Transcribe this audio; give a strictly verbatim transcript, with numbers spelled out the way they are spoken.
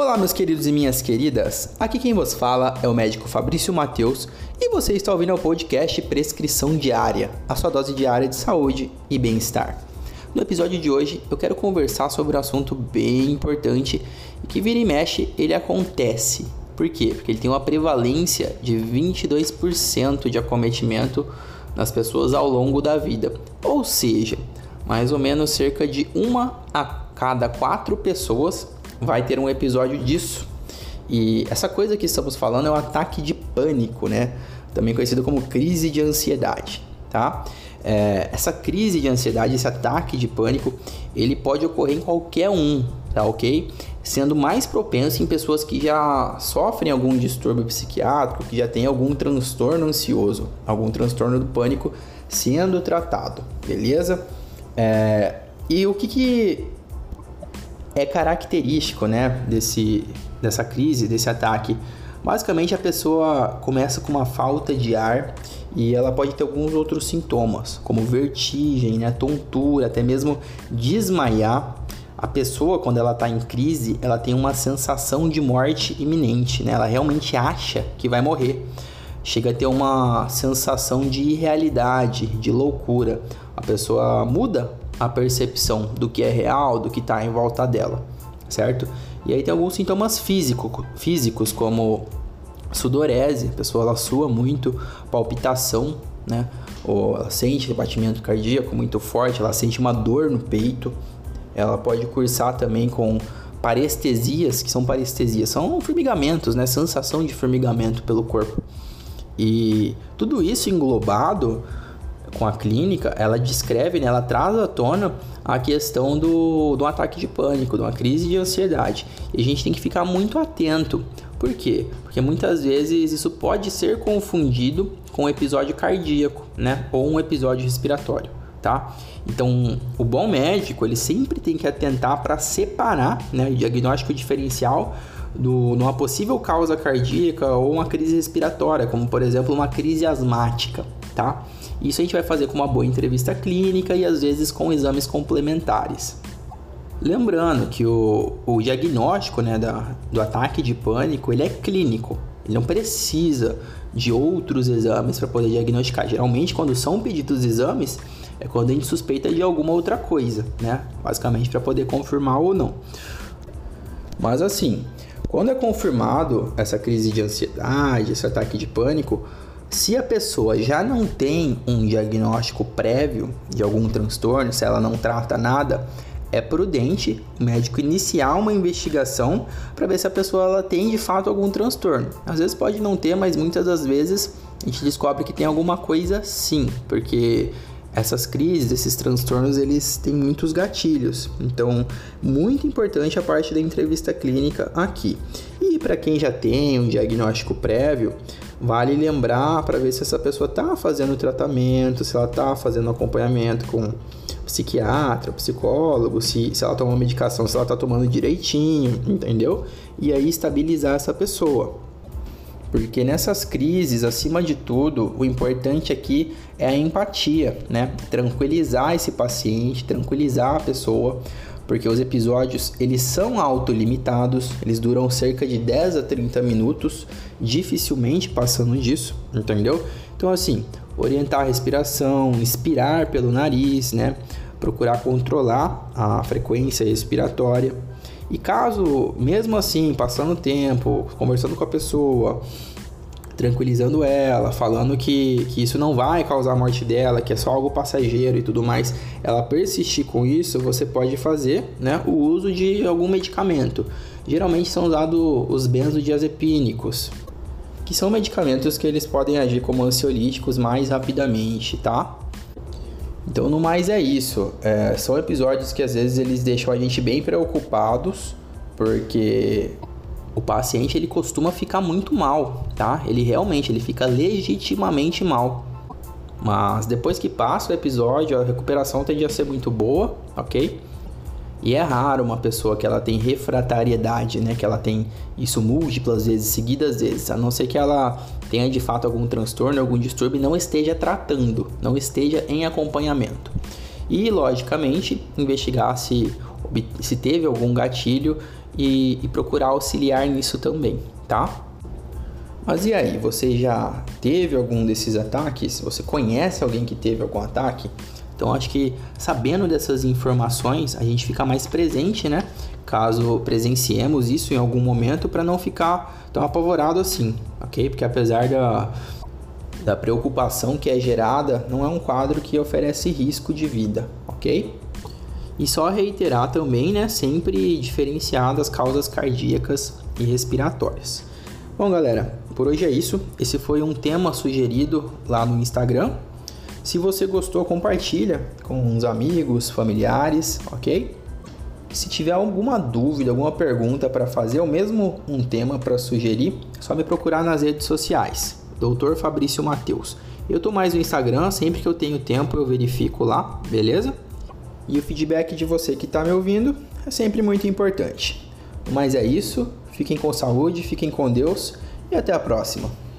Olá meus queridos e minhas queridas, aqui quem vos fala é o médico Fabrício Matheus e você está ouvindo o podcast Prescrição Diária, a sua dose diária de saúde e bem-estar. No episódio de hoje eu quero conversar sobre um assunto bem importante e que vira e mexe ele acontece. Por quê? Porque ele tem uma prevalência de vinte e dois por cento de acometimento nas pessoas ao longo da vida, ou seja, mais ou menos cerca de uma a cada quatro pessoas vai ter um episódio disso. E essa coisa que estamos falando é o ataque de pânico, né? Também conhecido como crise de ansiedade, tá? É, essa crise de ansiedade, esse ataque de pânico, ele pode ocorrer em qualquer um, tá ok? Sendo mais propenso em pessoas que já sofrem algum distúrbio psiquiátrico, que já tem algum transtorno ansioso, algum transtorno do pânico sendo tratado, beleza? É, e o que que... é característico, né, desse, dessa crise, desse ataque? Basicamente, a pessoa começa com uma falta de ar e ela pode ter alguns outros sintomas, como vertigem, né, tontura, até mesmo desmaiar. A pessoa, quando ela está em crise, ela tem uma sensação de morte iminente, né? Ela realmente acha que vai morrer. Chega a ter uma sensação de irrealidade, de loucura. A pessoa muda a percepção do que é real, do que está em volta dela, certo? E aí tem alguns sintomas físico, físicos, como sudorese, a pessoa ela sua muito, palpitação, né? Ou ela sente batimento cardíaco muito forte, ela sente uma dor no peito, ela pode cursar também com parestesias, que são parestesias, são formigamentos, né? Sensação de formigamento pelo corpo. E tudo isso englobado com a clínica, ela descreve, né, ela traz à tona a questão do, do ataque de pânico, de uma crise de ansiedade. E a gente tem que ficar muito atento. Por quê? Porque muitas vezes isso pode ser confundido com um episódio cardíaco, né, ou um episódio respiratório, tá? Então, o bom médico, ele sempre tem que atentar para separar, né, o diagnóstico diferencial do, numa possível causa cardíaca ou uma crise respiratória, como, por exemplo, uma crise asmática, tá? Isso a gente vai fazer com uma boa entrevista clínica e às vezes com exames complementares. Lembrando que o, o diagnóstico, né, da, do ataque de pânico, ele é clínico. Ele não precisa de outros exames para poder diagnosticar. Geralmente, quando são pedidos exames, é quando a gente suspeita de alguma outra coisa, né? Basicamente para poder confirmar ou não. Mas assim, quando é confirmado essa crise de ansiedade, esse ataque de pânico, se a pessoa já não tem um diagnóstico prévio de algum transtorno, se ela não trata nada, é prudente o médico iniciar uma investigação para ver se a pessoa ela tem de fato algum transtorno. Às vezes pode não ter, mas muitas das vezes a gente descobre que tem alguma coisa sim, porque essas crises, esses transtornos, eles têm muitos gatilhos. Então, muito importante a parte da entrevista clínica aqui. E para quem já tem um diagnóstico prévio, vale lembrar para ver se essa pessoa está fazendo tratamento, se ela está fazendo acompanhamento com psiquiatra, psicólogo, se, se ela toma medicação, se ela está tomando direitinho, entendeu? E aí estabilizar essa pessoa. Porque nessas crises, acima de tudo, o importante aqui é a empatia, né? Tranquilizar esse paciente, tranquilizar a pessoa, porque os episódios, eles são autolimitados, eles duram cerca de dez a trinta minutos, dificilmente passando disso, entendeu? Então, assim, orientar a respiração, inspirar pelo nariz, né? Procurar controlar a frequência respiratória. E caso, mesmo assim, passando o tempo, conversando com a pessoa, tranquilizando ela, falando que, que isso não vai causar a morte dela, que é só algo passageiro e tudo mais, ela persistir com isso, você pode fazer, né, o uso de algum medicamento. Geralmente são usados os benzodiazepínicos, que são medicamentos que eles podem agir como ansiolíticos mais rapidamente, tá? Então, no mais é isso. É, são episódios que às vezes eles deixam a gente bem preocupados, porque o paciente ele costuma ficar muito mal, tá? Ele realmente, ele fica legitimamente mal. Mas depois que passa o episódio, a recuperação tende a ser muito boa, ok? E é raro uma pessoa que ela tem refratariedade, né? Que ela tem isso múltiplas vezes, seguidas vezes. A não ser que ela tenha de fato algum transtorno, algum distúrbio e não esteja tratando, não esteja em acompanhamento. E, logicamente, investigar se, se teve algum gatilho e, e procurar auxiliar nisso também, tá? Mas e aí, você já teve algum desses ataques? Você conhece alguém que teve algum ataque? Então, acho que sabendo dessas informações, a gente fica mais presente, né? Caso presenciemos isso em algum momento, para não ficar tão apavorado assim, ok? Porque apesar da, da preocupação que é gerada, não é um quadro que oferece risco de vida, ok? E só reiterar também, né? Sempre diferenciar das causas cardíacas e respiratórias. Bom, galera, por hoje é isso. Esse foi um tema sugerido lá no Instagram. Se você gostou, compartilha com os amigos, familiares, ok? Se tiver alguma dúvida, alguma pergunta para fazer, ou mesmo um tema para sugerir, é só me procurar nas redes sociais, doutor Fabrício Matheus. Eu tô mais no Instagram, sempre que eu tenho tempo eu verifico lá, beleza? E o feedback de você que está me ouvindo é sempre muito importante. Mas é isso, fiquem com saúde, fiquem com Deus e até a próxima.